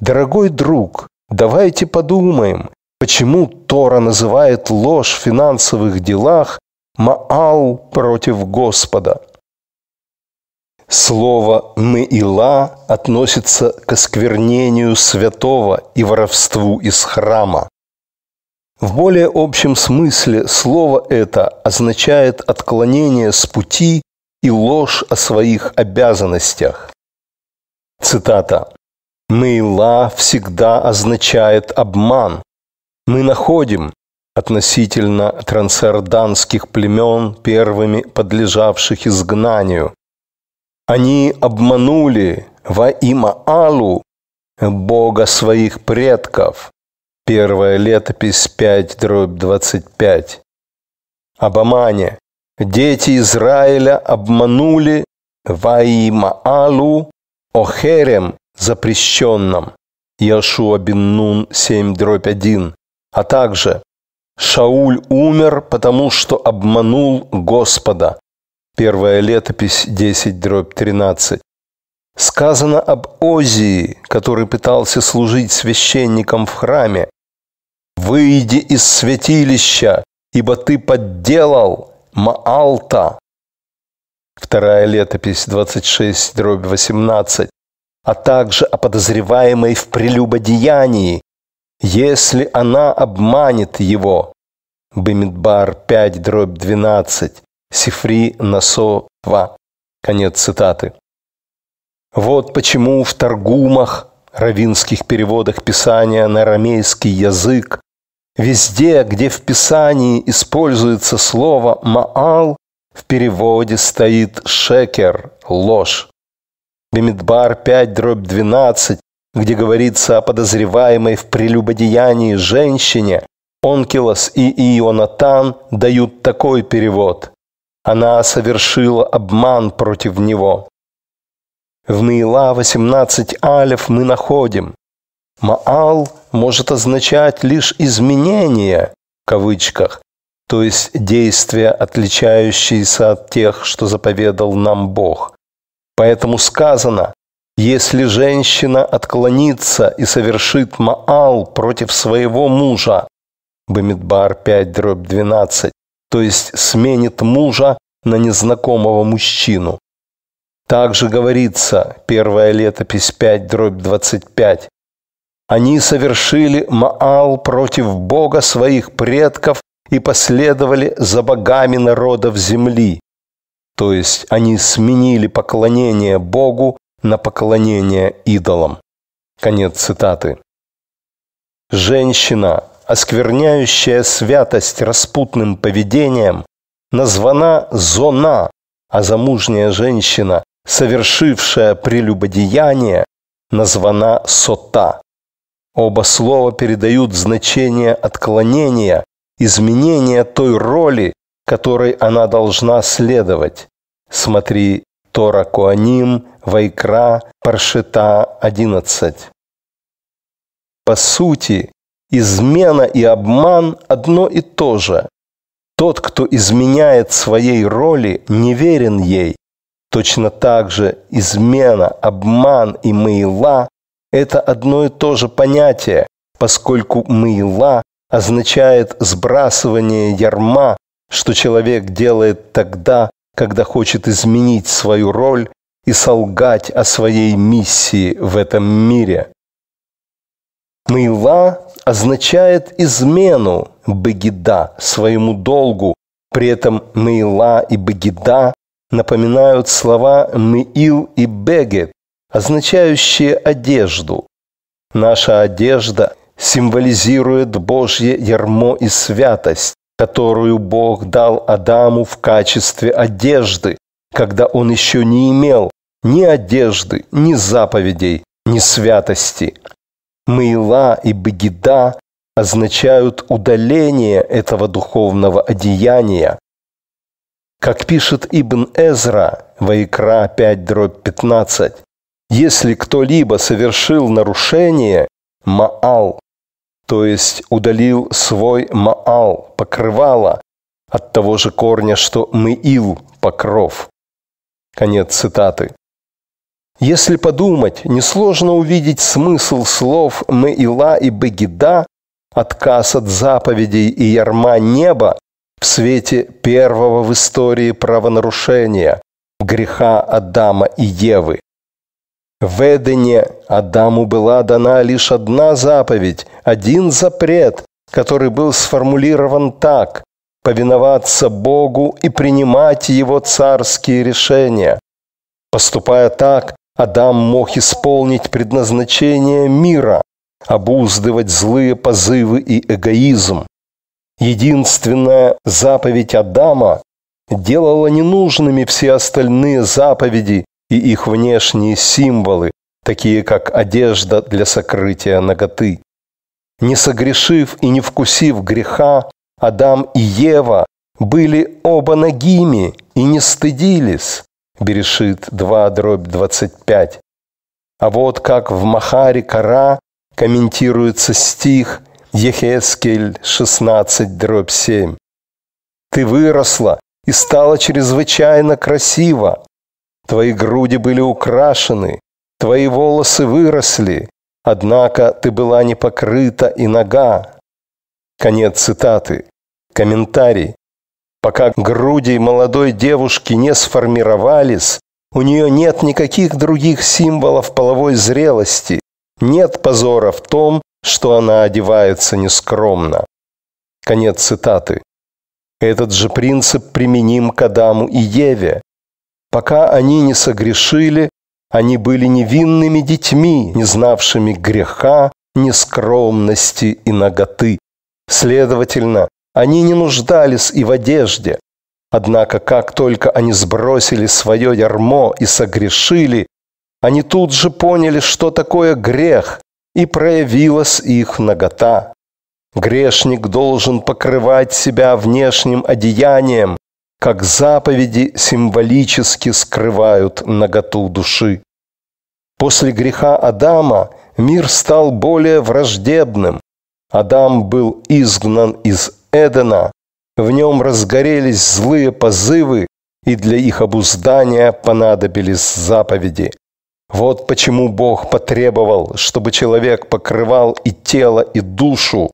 Дорогой друг, давайте подумаем, почему Тора называет ложь в финансовых делах Маал против Господа. Слово «меила» относится к осквернению святого и воровству из храма. В более общем смысле слово это означает отклонение с пути и ложь о своих обязанностях. Цитата. «Мейла» всегда означает обман. Мы находим относительно трансиорданских племен, первыми подлежавших изгнанию. Они обманули во имя Алу, Бога своих предков. Первая летопись 5:25. Об обмане. Дети Израиля обманули во имя Алу о херем запрещенном. Иошуа бен Нун 7:1. А также Шауль умер, потому что обманул Господа. Первая летопись 10:13. Сказано об Озии, который пытался служить священником в храме. «Выйди из святилища, ибо ты подделал Маалта». Вторая летопись 26:18. А также о подозреваемой в прелюбодеянии, если она обманет его. Бемидбар 5:12. Сифри Насо 2. Конец цитаты. Вот почему в торгумах, раввинских переводах Писания на арамейский язык, везде, где в Писании используется слово «маал», в переводе стоит «шекер» – ложь. Бемидбар 5:12, где говорится о подозреваемой в прелюбодеянии женщине, Онкилос и Ионатан дают такой перевод: «Она совершила обман против него». В Меила 18 алев мы находим: «Маал» может означать лишь «изменение», в кавычках, то есть действия, отличающиеся от тех, что заповедал нам Бог. Поэтому сказано: «Если женщина отклонится и совершит Маал против своего мужа», Бамидбар 5:12, то есть сменит мужа на незнакомого мужчину. Также говорится, первая летопись 5:25, «Они совершили Маал против Бога своих предков и последовали за богами народов земли», то есть они сменили поклонение Богу на поклонение идолам. Конец цитаты. Женщина, оскверняющая святость распутным поведением, названа Зона, а замужняя женщина, совершившая прелюбодеяние, названа Сота. Оба слова передают значение отклонения, изменения той роли, которой она должна следовать. Смотри Тора Коаним, Вайкра, Паршита 11. По сути, измена и обман одно и то же. Тот, кто изменяет своей роли, неверен ей. Точно так же измена, обман и меила – это одно и то же понятие, поскольку меила означает сбрасывание ярма, что человек делает тогда, когда хочет изменить свою роль и солгать о своей миссии в этом мире. Мейла означает измену, бегида, своему долгу. При этом мейла и бегида напоминают слова «мыил» и «бегед», означающие одежду. Наша одежда символизирует Божье ярмо и святость, которую Бог дал Адаму в качестве одежды, когда он еще не имел ни одежды, ни заповедей, ни святости. Меила и бегида означают удаление этого духовного одеяния. Как пишет Ибн Эзра, Вайкра 5:15, «Если кто-либо совершил нарушение, маал, то есть удалил свой маал, покрывало, от того же корня, что мыил, покров». Конец цитаты. Если подумать, несложно увидеть смысл слов Меила и Бегида, отказ от заповедей и ярма неба в свете первого в истории правонарушения, греха Адама и Евы. В Эдене Адаму была дана лишь одна заповедь, один запрет, который был сформулирован так: повиноваться Богу и принимать Его царские решения. Поступая так, Адам мог исполнить предназначение мира, обуздывать злые позывы и эгоизм. Единственная заповедь Адама делала ненужными все остальные заповеди и их внешние символы, такие как одежда для сокрытия наготы. Не согрешив и не вкусив греха, Адам и Ева были оба нагими и не стыдились. Берешит 2:25. А вот как в Махаре Кара комментируется стих Ехескель 16:7. «Ты выросла и стала чрезвычайно красива. Твои груди были украшены, твои волосы выросли, однако ты была не покрыта и нага». Конец цитаты. Комментарий. Пока груди молодой девушки не сформировались, у нее нет никаких других символов половой зрелости, нет позора в том, что она одевается нескромно. Конец цитаты. Этот же принцип применим к Адаму и Еве. Пока они не согрешили, они были невинными детьми, не знавшими греха, нескромности и наготы. Следовательно, они не нуждались и в одежде. Однако, как только они сбросили свое ярмо и согрешили, они тут же поняли, что такое грех, и проявилась их нагота. Грешник должен покрывать себя внешним одеянием, как заповеди символически скрывают наготу души. После греха Адама мир стал более враждебным. Адам был изгнан из Эдена, в нем разгорелись злые позывы, и для их обуздания понадобились заповеди. Вот почему Бог потребовал, чтобы человек покрывал и тело, и душу,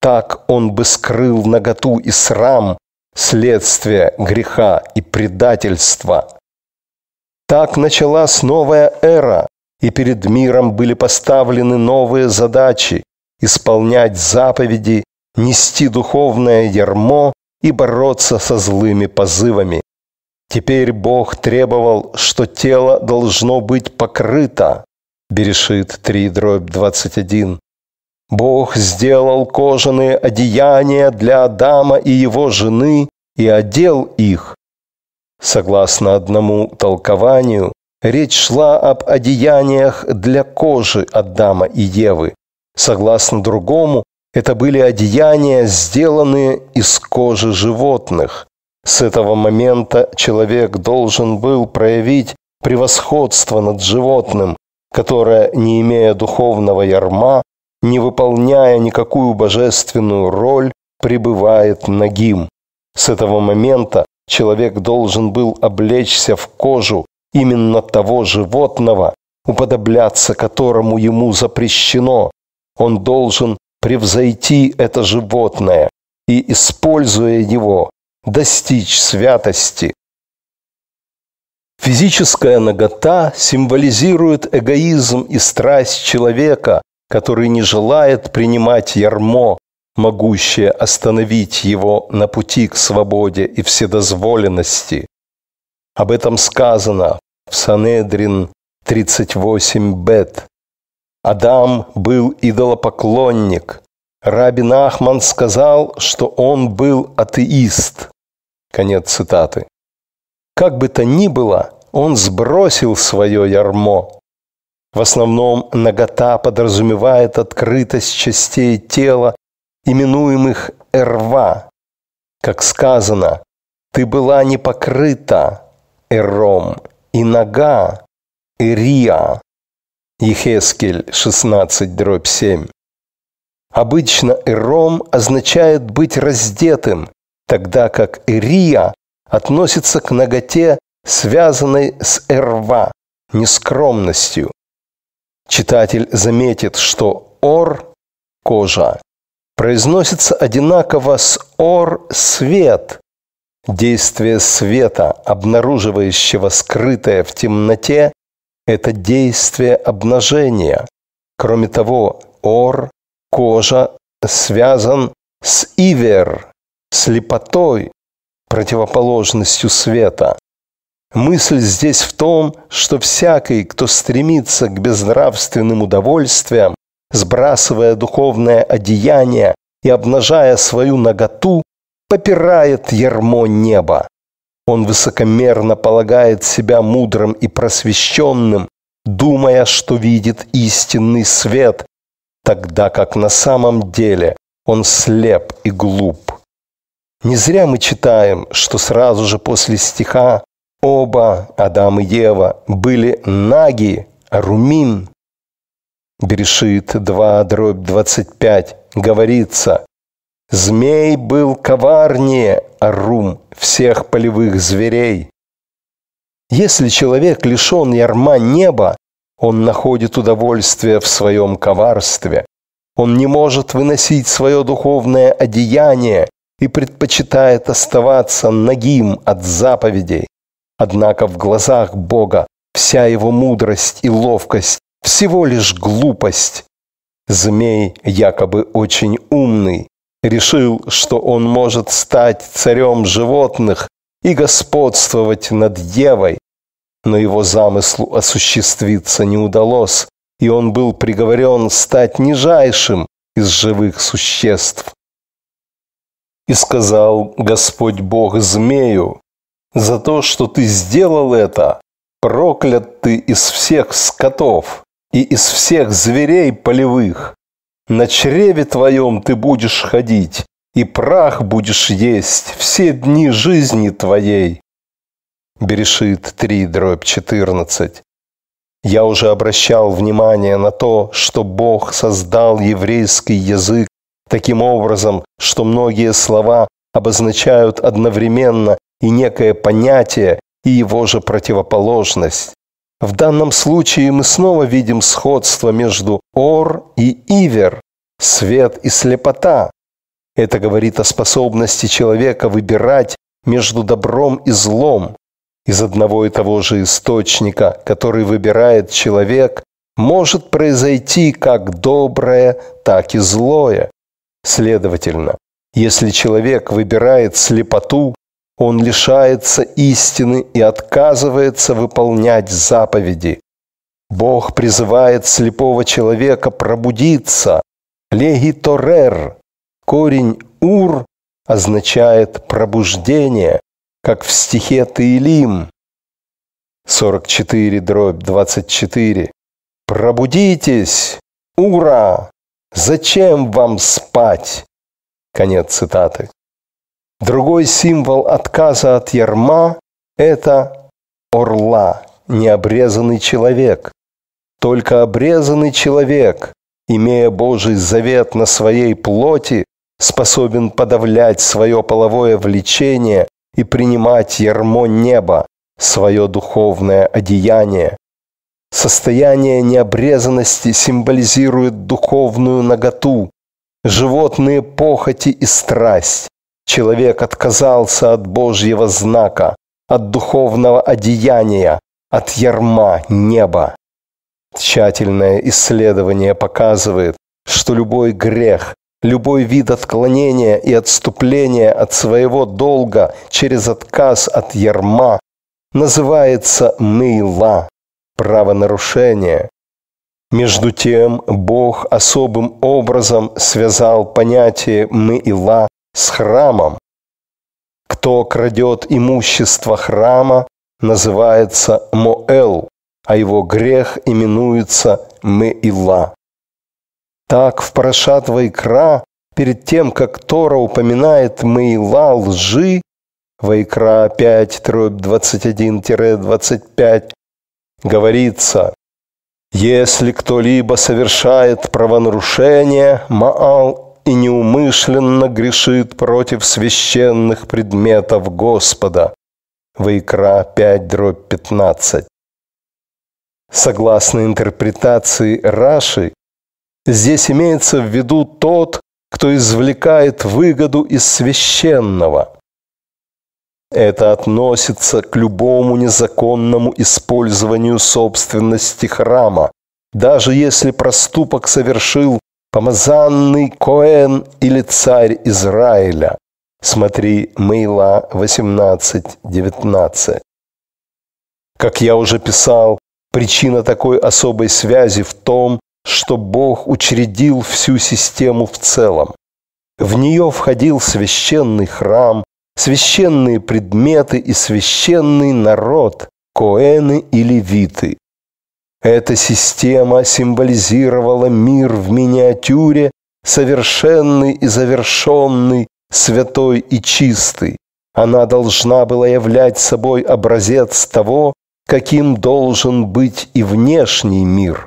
так он бы скрыл наготу и срам, следствие греха и предательства. Так началась новая эра, и перед миром были поставлены новые задачи – исполнять заповеди, нести духовное ярмо и бороться со злыми позывами. Теперь Бог требовал, что тело должно быть покрыто. Берешит 3:21. Бог сделал кожаные одеяния для Адама и его жены и одел их. Согласно одному толкованию, речь шла об одеяниях для кожи Адама и Евы. Согласно другому, это были одеяния, сделанные из кожи животных. С этого момента человек должен был проявить превосходство над животным, которое, не имея духовного ярма, не выполняя никакую божественную роль, пребывает нагим. С этого момента человек должен был облечься в кожу именно того животного, уподобляться которому ему запрещено. Он должен превзойти это животное и, используя его, достичь святости. Физическая нагота символизирует эгоизм и страсть человека, который не желает принимать ярмо, могущее остановить его на пути к свободе и вседозволенности. Об этом сказано в Санедрин 38 бет. Адам был идолопоклонник. Раби Нахман сказал, что он был атеист. Конец цитаты. Как бы то ни было, он сбросил свое ярмо. В основном нагота подразумевает открытость частей тела, именуемых Эрва. Как сказано, ты была не покрыта, Эром, и нага, Эрия. Ехескель 16:7. Обычно Эром означает быть раздетым, тогда как Эрия относится к наготе, связанной с Эрва, нескромностью. Читатель заметит, что ор – кожа произносится одинаково с ор – свет. Действие света, обнаруживающего скрытое в темноте, – это действие обнажения. Кроме того, ор – кожа связан с ивер – слепотой, противоположностью света. Мысль здесь в том, что всякий, кто стремится к безнравственным удовольствиям, сбрасывая духовное одеяние и обнажая свою наготу, попирает ярмо неба. Он высокомерно полагает себя мудрым и просвещенным, думая, что видит истинный свет, тогда как на самом деле он слеп и глуп. Не зря мы читаем, что сразу же после стиха оба, Адам и Ева, были наги, Арумим. Берешит 2:25 говорится: «Змей был коварнее, Арум, всех полевых зверей». Если человек лишен ярма неба, он находит удовольствие в своем коварстве. Он не может выносить свое духовное одеяние и предпочитает оставаться нагим от заповедей. Однако в глазах Бога вся его мудрость и ловкость – всего лишь глупость. Змей, якобы очень умный, решил, что он может стать царем животных и господствовать над Евой, но его замыслу осуществиться не удалось, и он был приговорен стать нижайшим из живых существ. «И сказал Господь Бог змею: за то, что ты сделал это, проклят ты из всех скотов и из всех зверей полевых. На чреве твоем ты будешь ходить, и прах будешь есть все дни жизни твоей». Берешит 3:14. Я уже обращал внимание на то, что Бог создал еврейский язык таким образом, что многие слова обозначают одновременно и некое понятие, и его же противоположность. В данном случае мы снова видим сходство между ор и ивер, свет и слепота. Это говорит о способности человека выбирать между добром и злом. Из одного и того же источника, который выбирает человек, может произойти как доброе, так и злое. Следовательно, если человек выбирает слепоту, он лишается истины и отказывается выполнять заповеди. Бог призывает слепого человека пробудиться. Леги-торер, корень «ур» означает пробуждение, как в стихе Таилим 44:24. «Пробудитесь, ура! Зачем вам спать?» Конец цитаты. Другой символ отказа от ярма – это орла, необрезанный человек. Только обрезанный человек, имея Божий завет на своей плоти, способен подавлять свое половое влечение и принимать ярмо неба, свое духовное одеяние. Состояние необрезанности символизирует духовную наготу, животные похоти и страсть. Человек отказался от Божьего знака, от духовного одеяния, от ярма неба. Тщательное исследование показывает, что любой грех, любой вид отклонения и отступления от своего долга через отказ от ярма называется мейла, правонарушение. Между тем, Бог особым образом связал понятие меила с храмом. Кто крадет имущество храма, называется Моэл, а его грех именуется Меила. Так в Парашат Вайкра, перед тем, как Тора упоминает Меила лжи, Вайкра 5:21-25, говорится: «Если кто-либо совершает правонарушение, Маал, и неумышленно грешит против священных предметов Господа». Вайкра 5:15. Согласно интерпретации Раши, здесь имеется в виду тот, кто извлекает выгоду из священного. Это относится к любому незаконному использованию собственности храма, даже если проступок совершил помазанный Коэн или царь Израиля. Смотри, Меила 18:19. Как я уже писал, причина такой особой связи в том, что Бог учредил всю систему в целом. В нее входил священный храм, священные предметы и священный народ, Коэны и Левиты. Эта система символизировала мир в миниатюре, совершенный и завершенный, святой и чистый. Она должна была являть собой образец того, каким должен быть и внешний мир.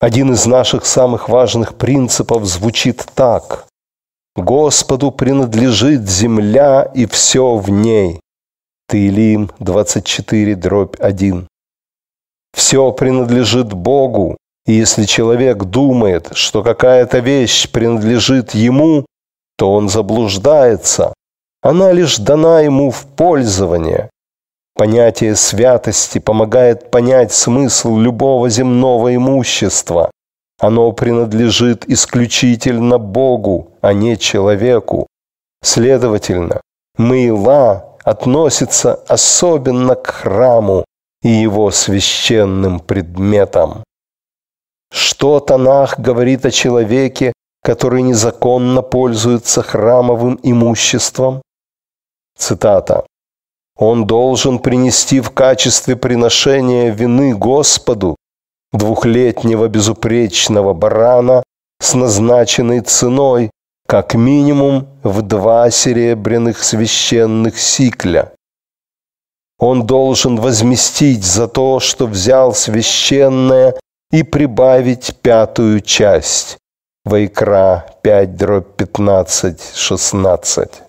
Один из наших самых важных принципов звучит так: «Господу принадлежит земля и все в ней». Таилим 24:1. Все принадлежит Богу, и если человек думает, что какая-то вещь принадлежит ему, то он заблуждается. Она лишь дана ему в пользование. Понятие святости помогает понять смысл любого земного имущества. Оно принадлежит исключительно Богу, а не человеку. Следовательно, Мейла относится особенно к храму и его священным предметам. Что Танах говорит о человеке, который незаконно пользуется храмовым имуществом? Цитата. «Он должен принести в качестве приношения вины Господу двухлетнего безупречного барана с назначенной ценой, как минимум в 2 серебряных священных сикля. Он должен возместить за то, что взял священное, и прибавить 5-ю часть. Вайкра 5:15-16.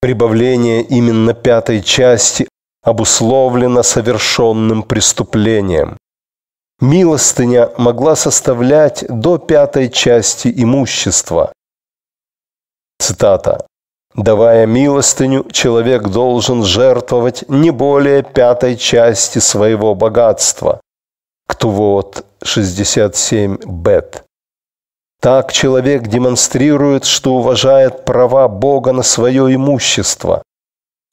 Прибавление именно 5-й части обусловлено совершенным преступлением. Милостыня могла составлять до 5-й части имущества. Цитата. «Давая милостыню, человек должен жертвовать не более 5-й части своего богатства». Ктувот 67 бет. Так человек демонстрирует, что уважает права Бога на свое имущество.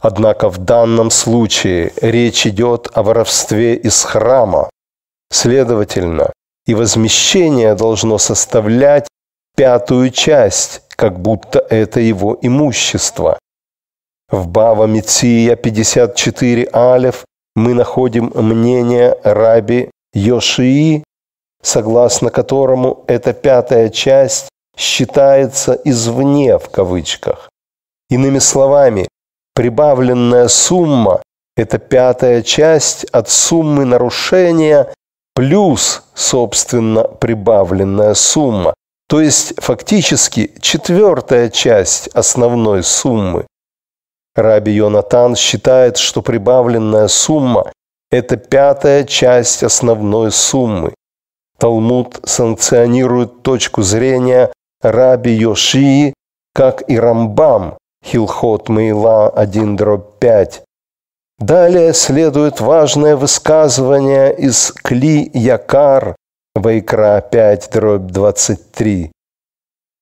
Однако в данном случае речь идет о воровстве из храма. Следовательно, и возмещение должно составлять 5-ю часть, как будто это его имущество. В Бава Меция 54 алеф мы находим мнение раби Йошии, согласно которому эта 5-я часть считается «извне» в кавычках. Иными словами, прибавленная сумма – это 5-я часть от суммы нарушения плюс, собственно, прибавленная сумма, то есть фактически 4-я часть основной суммы. Раби Йонатан считает, что прибавленная сумма – это 5-я часть основной суммы. Талмуд санкционирует точку зрения раби Йошии, как и Рамбам, Хилхот Мейла 1:5. Далее следует важное высказывание из Кли Якар, Вайкра 5:23.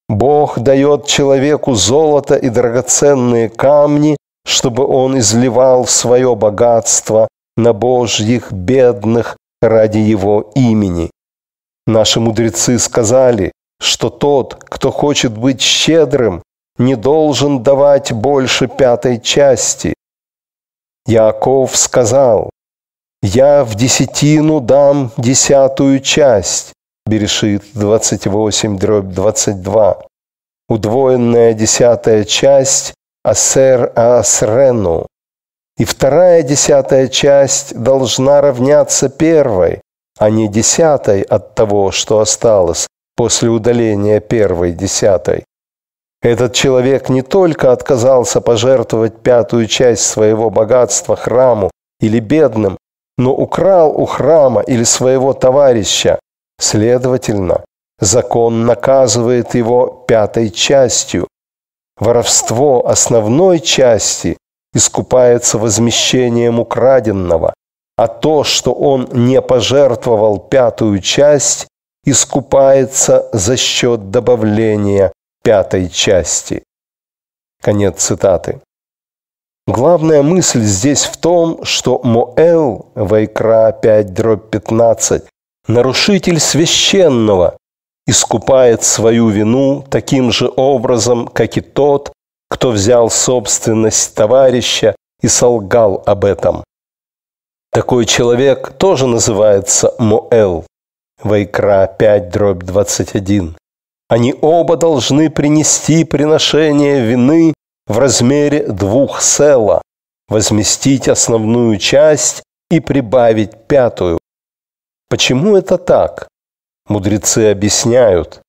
«Бог дает человеку золото и драгоценные камни, чтобы он изливал свое богатство на божьих бедных ради его имени». Наши мудрецы сказали, что тот, кто хочет быть щедрым, не должен давать больше 5-й части. Яаков сказал: «Я в десятину дам 10-ю часть» Берешит 28:22. Удвоенная 10-я часть Асер Асрену. И 2-я 10-я часть должна равняться 1-й, а не 10-й от того, что осталось после удаления 1-й 10-й. Этот человек не только отказался пожертвовать 5-ю часть своего богатства храму или бедным, но украл у храма или своего товарища, следовательно, закон наказывает его 5-й частью. Воровство основной части искупается возмещением украденного, а то, что он не пожертвовал 5-ю часть, искупается за счет добавления 5-й части. Конец цитаты. Главная мысль здесь в том, что Моэл, Вайкра 5:15, нарушитель священного, искупает свою вину таким же образом, как и тот, кто взял собственность товарища и солгал об этом. Такой человек тоже называется Моэл, Вайкра 5:21. Они оба должны принести приношение вины в размере 2 села, возместить основную часть и прибавить 5-ю. Почему это так? Мудрецы объясняют.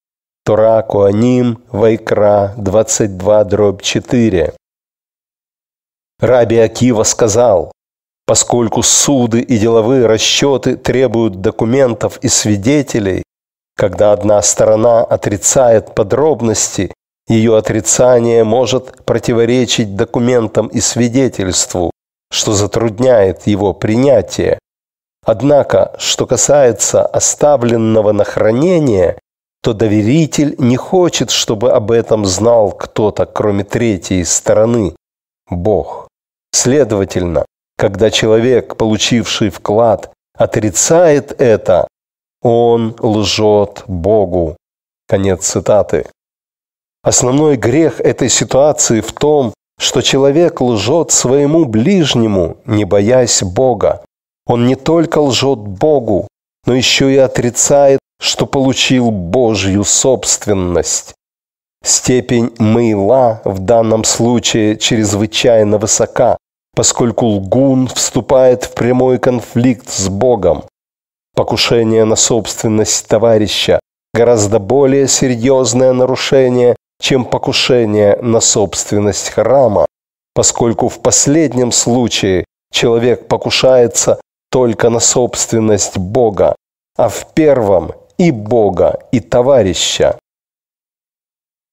Тора Коаним, Вайкра 22:4. Раби Акива сказал: поскольку суды и деловые расчеты требуют документов и свидетелей, когда одна сторона отрицает подробности, ее отрицание может противоречить документам и свидетельству, что затрудняет его принятие. Однако, что касается оставленного на хранение, то доверитель не хочет, чтобы об этом знал кто-то, кроме 3-й стороны – Бог. Следовательно, когда человек, получивший вклад, отрицает это, он лжет Богу. Конец цитаты. Основной грех этой ситуации в том, что человек лжет своему ближнему, не боясь Бога. Он не только лжет Богу, но еще и отрицает, что получил Божью собственность. Степень Мейла в данном случае чрезвычайно высока, поскольку лгун вступает в прямой конфликт с Богом. Покушение на собственность товарища – гораздо более серьезное нарушение, чем покушение на собственность храма, поскольку в последнем случае человек покушается только на собственность Бога, а в первом – и Бога, и товарища.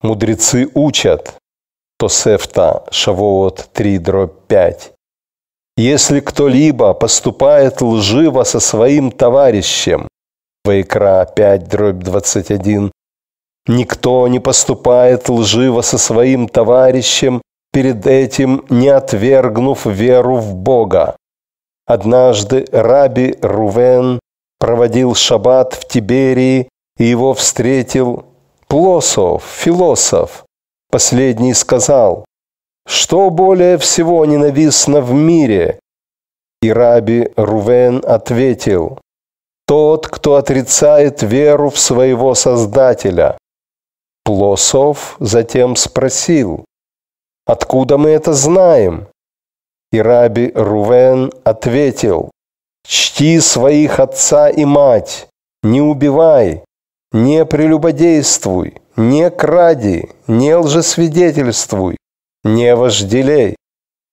Мудрецы учат, Тосефта, Шавуот 3:5, если кто-либо поступает лживо со своим товарищем, Вайкра 5:21, никто не поступает лживо со своим товарищем, перед этим не отвергнув веру в Бога. Однажды раби Рувен проводил шаббат в Тиберии, и его встретил Плосов, философ. Последний сказал: «Что более всего ненавистно в мире?» И раби Рувен ответил: «Тот, кто отрицает веру в своего Создателя». Плосов затем спросил: «Откуда мы это знаем?» И раби Рувен ответил: «Чти своих отца и мать, не убивай, не прелюбодействуй, не кради, не лжесвидетельствуй, не вожделей».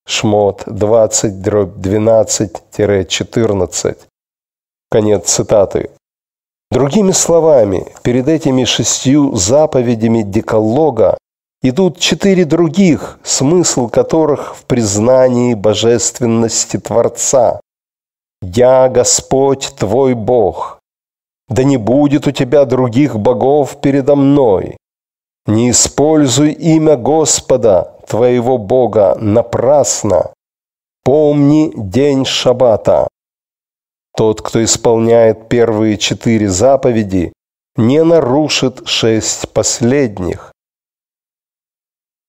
Шмот 20:12-14. Конец цитаты. Другими словами, перед этими 6 заповедями Декалога идут 4 других, смысл которых в признании божественности Творца. «Я Господь твой Бог. Да не будет у тебя других богов передо мной. Не используй имя Господа твоего Бога напрасно. Помни день шаббата». Тот, кто исполняет первые 4 заповеди, не нарушит 6 последних.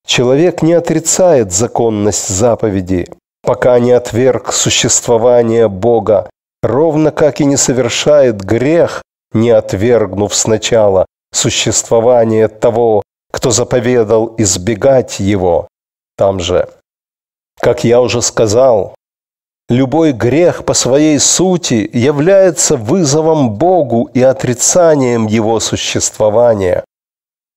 Человек не отрицает законность заповеди, пока не отверг существование Бога, ровно как и не совершает грех, не отвергнув сначала существование того, кто заповедал избегать его. Там же, как я уже сказал, любой грех по своей сути является вызовом Богу и отрицанием его существования.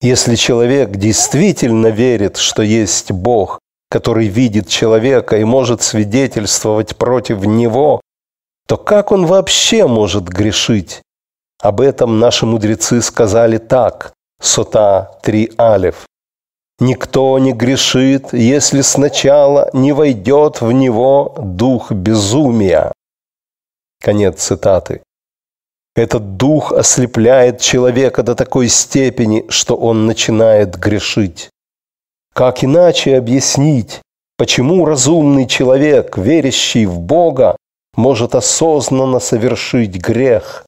Если человек действительно верит, что есть Бог, который видит человека и может свидетельствовать против него, то как он вообще может грешить? Об этом наши мудрецы сказали так, Сота 3 алеф. «Никто не грешит, если сначала не войдет в него дух безумия». Конец цитаты. Этот дух ослепляет человека до такой степени, что он начинает грешить. Как иначе объяснить, почему разумный человек, верящий в Бога, может осознанно совершить грех?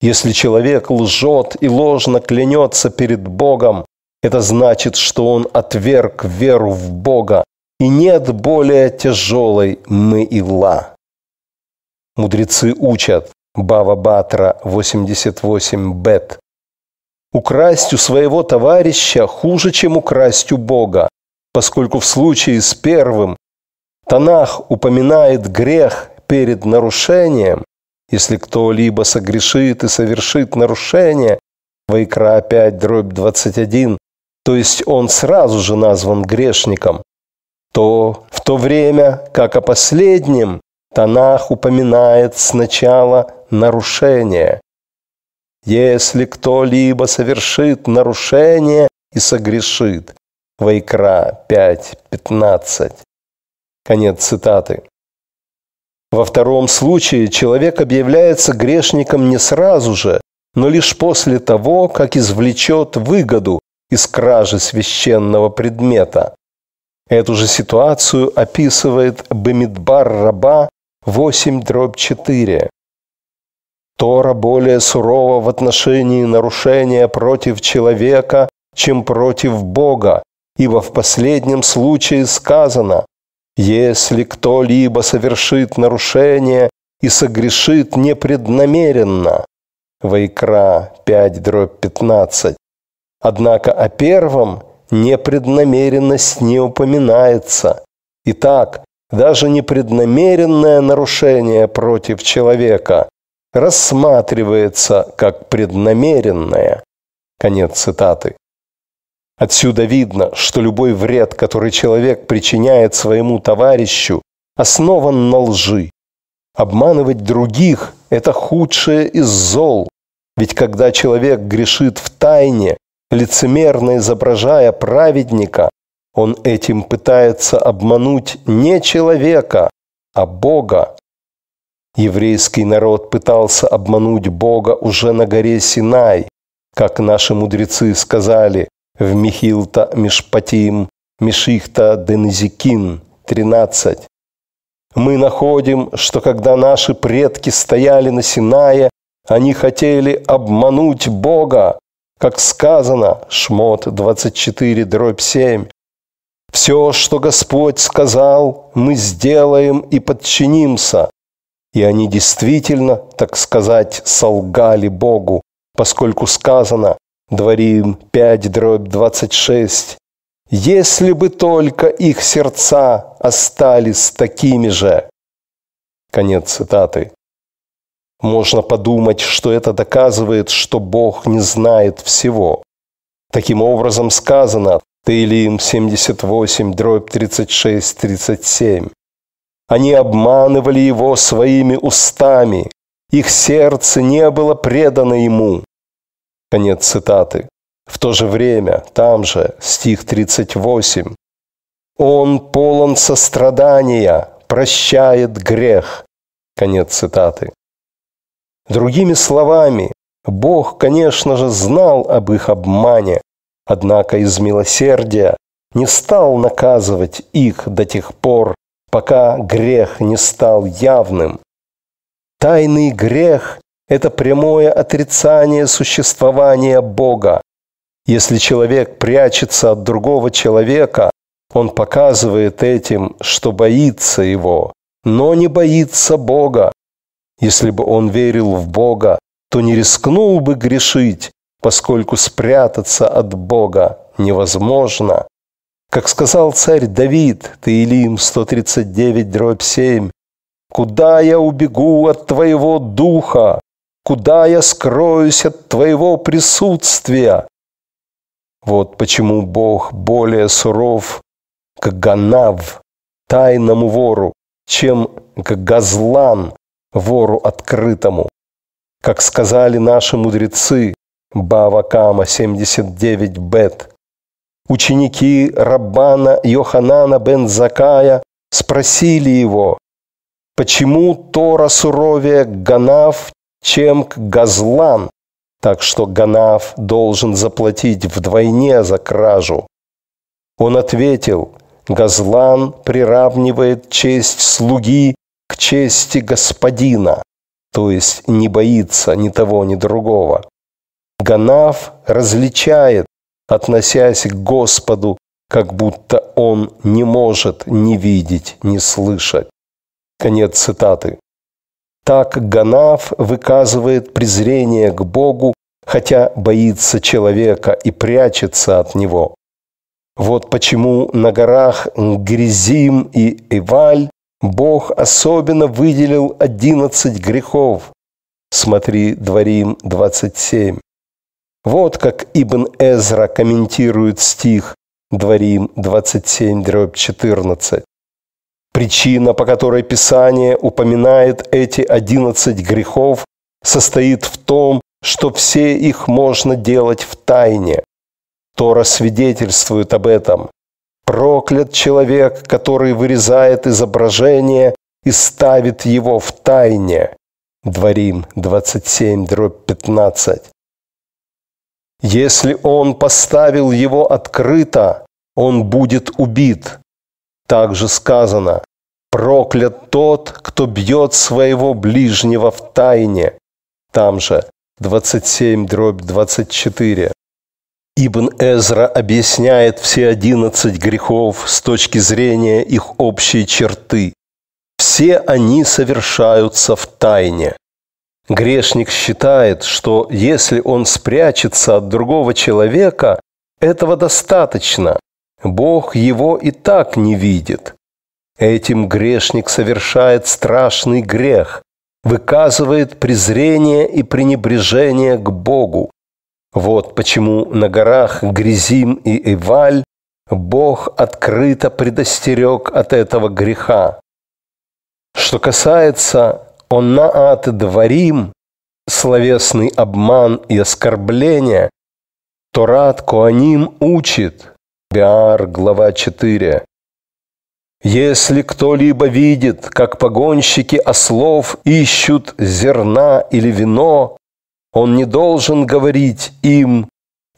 Если человек лжет и ложно клянется перед Богом, это значит, что он отверг веру в Бога, и нет более тяжелой Мыила. Мудрецы учат, Бава Батра 88 бет. Украсть у своего товарища хуже, чем украсть у Бога, поскольку в случае с первым Танах упоминает грех перед нарушением. Если кто-либо согрешит и совершит нарушение, Вайкра 5:21, то есть он сразу же назван грешником, то в то время, как о последнем, Танах упоминает сначала нарушение. «Если кто-либо совершит нарушение и согрешит». Вайкра 5:15. Конец цитаты. Во втором случае человек объявляется грешником не сразу же, но лишь после того, как извлечет выгоду из кражи священного предмета. Эту же ситуацию описывает Бемидбар Раба 8:4. Тора более сурова в отношении нарушения против человека, чем против Бога, ибо в последнем случае сказано: «Если кто-либо совершит нарушение и согрешит непреднамеренно». Вайкра 5:15. Однако о первом непреднамеренность не упоминается. Итак, даже непреднамеренное нарушение против человека рассматривается как преднамеренное. Конец цитаты. Отсюда видно, что любой вред, который человек причиняет своему товарищу, основан на лжи. Обманывать других – это худшее из зол, ведь когда человек грешит втайне, лицемерно изображая праведника, он этим пытается обмануть не человека, а Бога. Еврейский народ пытался обмануть Бога уже на горе Синай, как наши мудрецы сказали в Михилта Мишпатим, Мишихта Денезикин 13. Мы находим, что когда наши предки стояли на Синае, они хотели обмануть Бога, как сказано, Шмот 24:7. «Все, что Господь сказал, мы сделаем и подчинимся». И они действительно, так сказать, солгали Богу, поскольку сказано, Дворим 5:26, «Если бы только их сердца остались такими же». Конец цитаты. Можно подумать, что это доказывает, что Бог не знает всего. Таким образом сказано, Таилим 78:36-37. «Они обманывали его своими устами, их сердце не было предано ему». Конец цитаты. В то же время, там же, стих 38. «Он полон сострадания, прощает грех». Конец цитаты. Другими словами, Бог, конечно же, знал об их обмане, однако из милосердия не стал наказывать их до тех пор, пока грех не стал явным. Тайный грех – это прямое отрицание существования Бога. Если человек прячется от другого человека, он показывает этим, что боится его, но не боится Бога. Если бы он верил в Бога, то не рискнул бы грешить, поскольку спрятаться от Бога невозможно. Как сказал царь Давид, Таилим 139:7, «Куда я убегу от твоего духа? Куда я скроюсь от твоего присутствия?» Вот почему Бог более суров к Ганав, тайному вору, чем к Газлан, вору открытому. Как сказали наши мудрецы, Бавакама 79 Бет, ученики Раббана Йоханана бен Закая спросили его, почему Тора суровее к Ганав, чем к Газлан, так что Ганав должен заплатить вдвойне за кражу. Он ответил, Газлан приравнивает честь слуги к чести господина, то есть не боится ни того, ни другого. Ганав различает, относясь к Господу, как будто он не может ни видеть, ни слышать. Конец цитаты. Так Ганав выказывает презрение к Богу, хотя боится человека и прячется от него. Вот почему на горах Гризим и Эваль Бог особенно выделил 11 грехов. Смотри, Дворим 27. Вот как Ибн Эзра комментирует стих Дворим 27-14. Причина, по которой Писание упоминает эти 11 грехов, состоит в том, что все их можно делать в тайне. Тора свидетельствует об этом. Проклят человек, который вырезает изображение и ставит его в тайне. Дворим 27:15. Если он поставил его открыто, он будет убит. Также сказано, проклят тот, кто бьет своего ближнего в тайне. Там же 27:24. Ибн Эзра объясняет все 11 грехов с точки зрения их общей черты. Все они совершаются в тайне. Грешник считает, что если он спрячется от другого человека, этого достаточно. Бог его и так не видит. Этим грешник совершает страшный грех, выказывает презрение и пренебрежение к Богу. Вот почему на горах Гризим и Эваль Бог открыто предостерег от этого греха. Что касается «Она от дворим», словесный обман и оскорбление, Торат Коаним учит, Биар, глава 4. «Если кто-либо видит, как погонщики ослов ищут зерна или вино, он не должен говорить им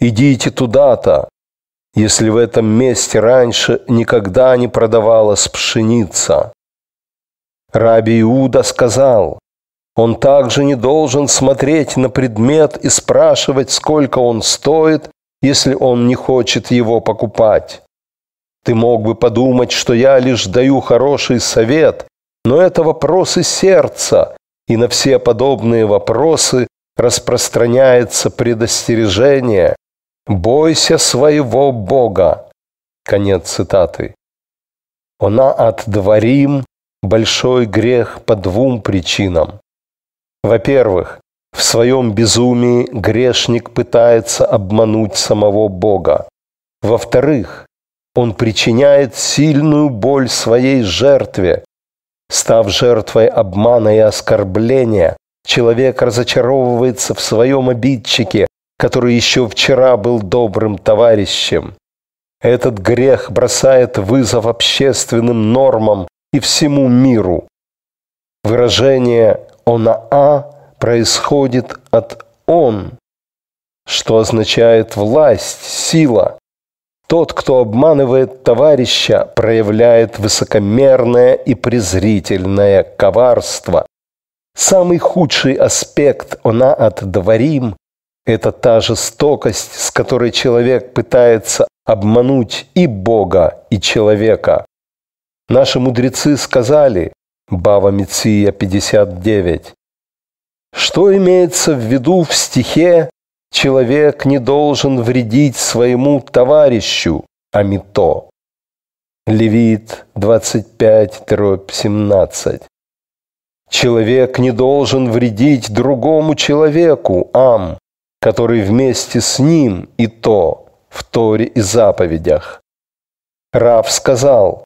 «идите туда-то», если в этом месте раньше никогда не продавалась пшеница. Раби Иуда сказал, он также не должен смотреть на предмет и спрашивать, сколько он стоит, если он не хочет его покупать. Ты мог бы подумать, что я лишь даю хороший совет, но это вопросы сердца, и на все подобные вопросы распространяется предостережение «Бойся своего Бога». Конец цитаты. Она от дворим большой грех по двум причинам. Во-первых, в своем безумии грешник пытается обмануть самого Бога. Во-вторых, он причиняет сильную боль своей жертве, став жертвой обмана и оскорбления. Человек разочаровывается в своем обидчике, который еще вчера был добрым товарищем. Этот грех бросает вызов общественным нормам и всему миру. Выражение «онаа» происходит от «он», что означает власть, сила. Тот, кто обманывает товарища, проявляет высокомерное и презрительное коварство. Самый худший аспект «она от дворим» – это та жестокость, с которой человек пытается обмануть и Бога, и человека. Наши мудрецы сказали, Бава Меция 59, что имеется в виду в стихе «человек не должен вредить своему товарищу, амито». Левит 25:17. Человек не должен вредить другому человеку, Ам, который вместе с ним и то в Торе и заповедях. Рав сказал,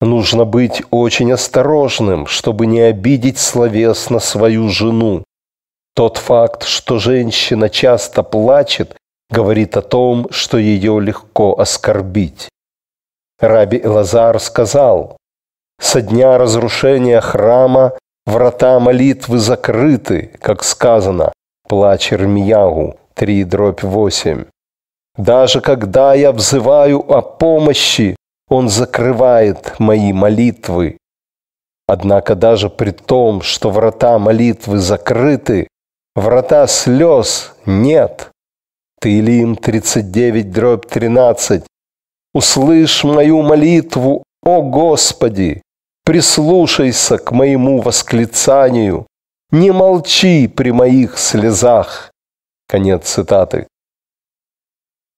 Нужно быть очень осторожным, чтобы не обидеть словесно свою жену. Тот факт, что женщина часто плачет, говорит о том, что ее легко оскорбить. Раби Элазар сказал: «Со дня разрушения храма врата молитвы закрыты, как сказано, плач Ирмиягу 3:8. Даже когда я взываю о помощи, Он закрывает мои молитвы». Однако даже при том, что врата молитвы закрыты, врата слез нет. Таилим 39:13. «Услышь мою молитву, о Господи! Прислушайся к моему восклицанию! Не молчи при моих слезах!» Конец цитаты.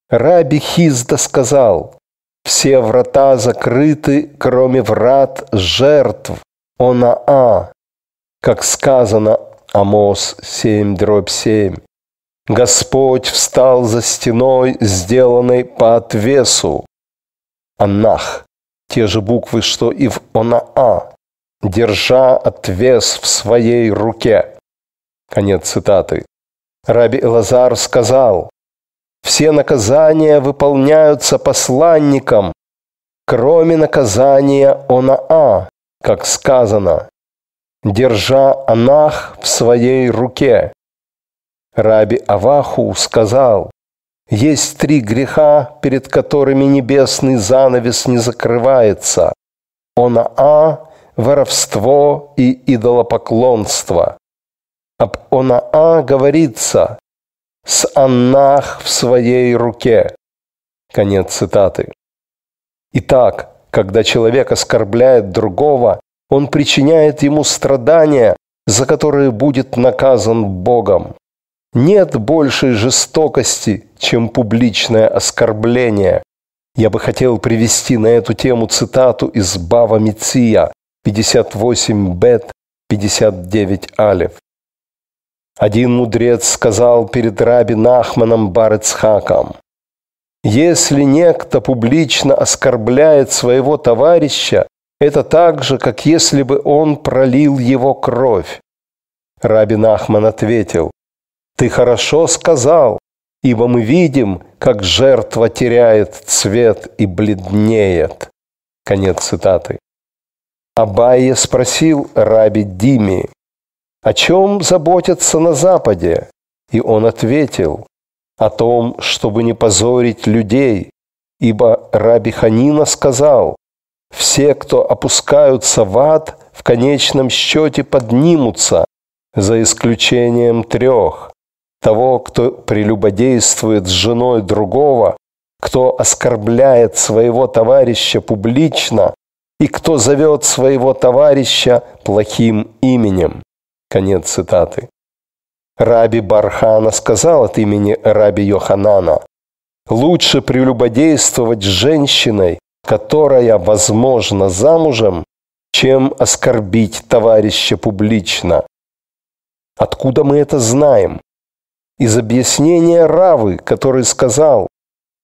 Раби Хизда сказал: «Все врата закрыты, кроме врат жертв, Онаа, как сказано, Амос 7:7. Господь встал за стеной, сделанной по отвесу». Анах, те же буквы, что и в Онаа, держа отвес в своей руке. Конец цитаты. Раби Элазар сказал: «Все наказания выполняются посланником, кроме наказания Онаа, как сказано, держа Анах в своей руке». Раби Аваху сказал: «Есть 3 греха, перед которыми небесный занавес не закрывается: Онаа, воровство и идолопоклонство». Об Онаа говорится: «С Аннах в своей руке». Конец цитаты. Итак, когда человек оскорбляет другого, он причиняет ему страдания, за которые будет наказан Богом. Нет большей жестокости, чем публичное оскорбление. Я бы хотел привести на эту тему цитату из Бава Меция 58 Бет 59 Алеф. Один мудрец сказал перед раби Нахманом бар Ицхаком: «Если некто публично оскорбляет своего товарища, это так же, как если бы он пролил его кровь». Раби Нахман ответил: «Ты хорошо сказал, ибо мы видим, как жертва теряет цвет и бледнеет». Конец цитаты. Абайя спросил раби Дими: «О чем заботятся на Западе?» И он ответил: «О том, чтобы не позорить людей, ибо раби Ханина сказал: все, кто опускаются в ад, в конечном счете поднимутся, за исключением 3: того, кто прелюбодействует с женой другого, кто оскорбляет своего товарища публично и кто зовет своего товарища плохим именем». Конец цитаты. Раби Бархана сказал от имени раби Йоханана: «Лучше прелюбодействовать с женщиной, которая, возможно, замужем, чем оскорбить товарища публично». Откуда мы это знаем? Из объяснения Равы, который сказал: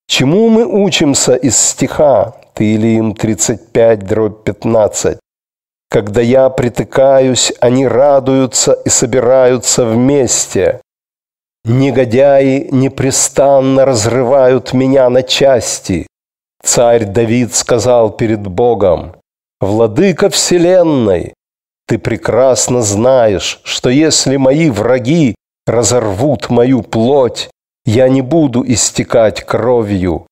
«Чему мы учимся из стиха Таилим 35:15? Когда я притыкаюсь, они радуются и собираются вместе. Негодяи непрестанно разрывают меня на части». Царь Давид сказал перед Богом: «Владыка вселенной, ты прекрасно знаешь, что если мои враги разорвут мою плоть, я не буду истекать кровью».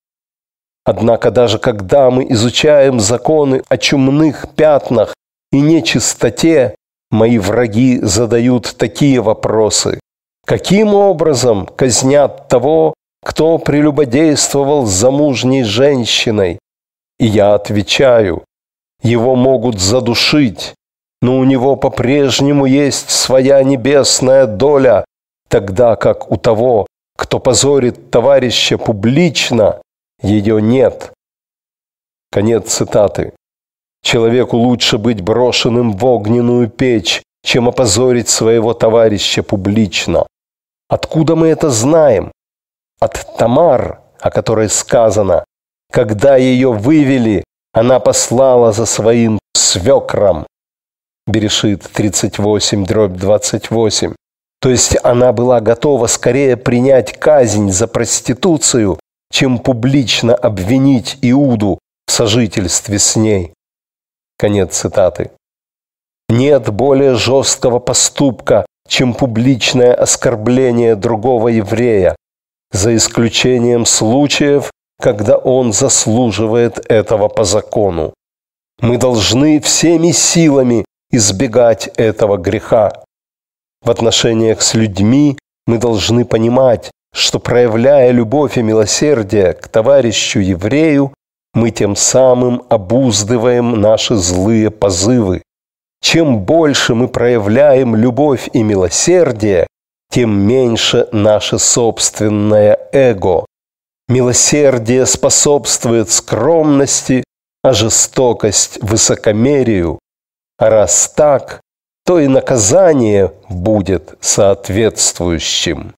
Однако даже когда мы изучаем законы о чумных пятнах и нечистоте, мои враги задают такие вопросы: каким образом казнят того, кто прелюбодействовал с замужней женщиной? И я отвечаю: его могут задушить, но у него по-прежнему есть своя небесная доля, тогда как у того, кто позорит товарища публично, ее нет. Конец цитаты. Человеку лучше быть брошенным в огненную печь, чем опозорить своего товарища публично. Откуда мы это знаем? От Тамар, о которой сказано: «Когда ее вывели, Она послала за своим свекром. Берешит 38:28. То есть она была готова скорее принять казнь за проституцию, чем публично обвинить Иуду в сожительстве с ней. Конец цитаты. Нет более жесткого поступка, чем публичное оскорбление другого еврея, за исключением случаев, когда он заслуживает этого по закону. Мы должны всеми силами избегать этого греха. В отношениях с людьми мы должны понимать, что, проявляя любовь и милосердие к товарищу еврею, мы тем самым обуздываем наши злые позывы. Чем больше мы проявляем любовь и милосердие, тем меньше наше собственное эго. Милосердие способствует скромности, а жестокость – высокомерию. А раз так, то и наказание будет соответствующим.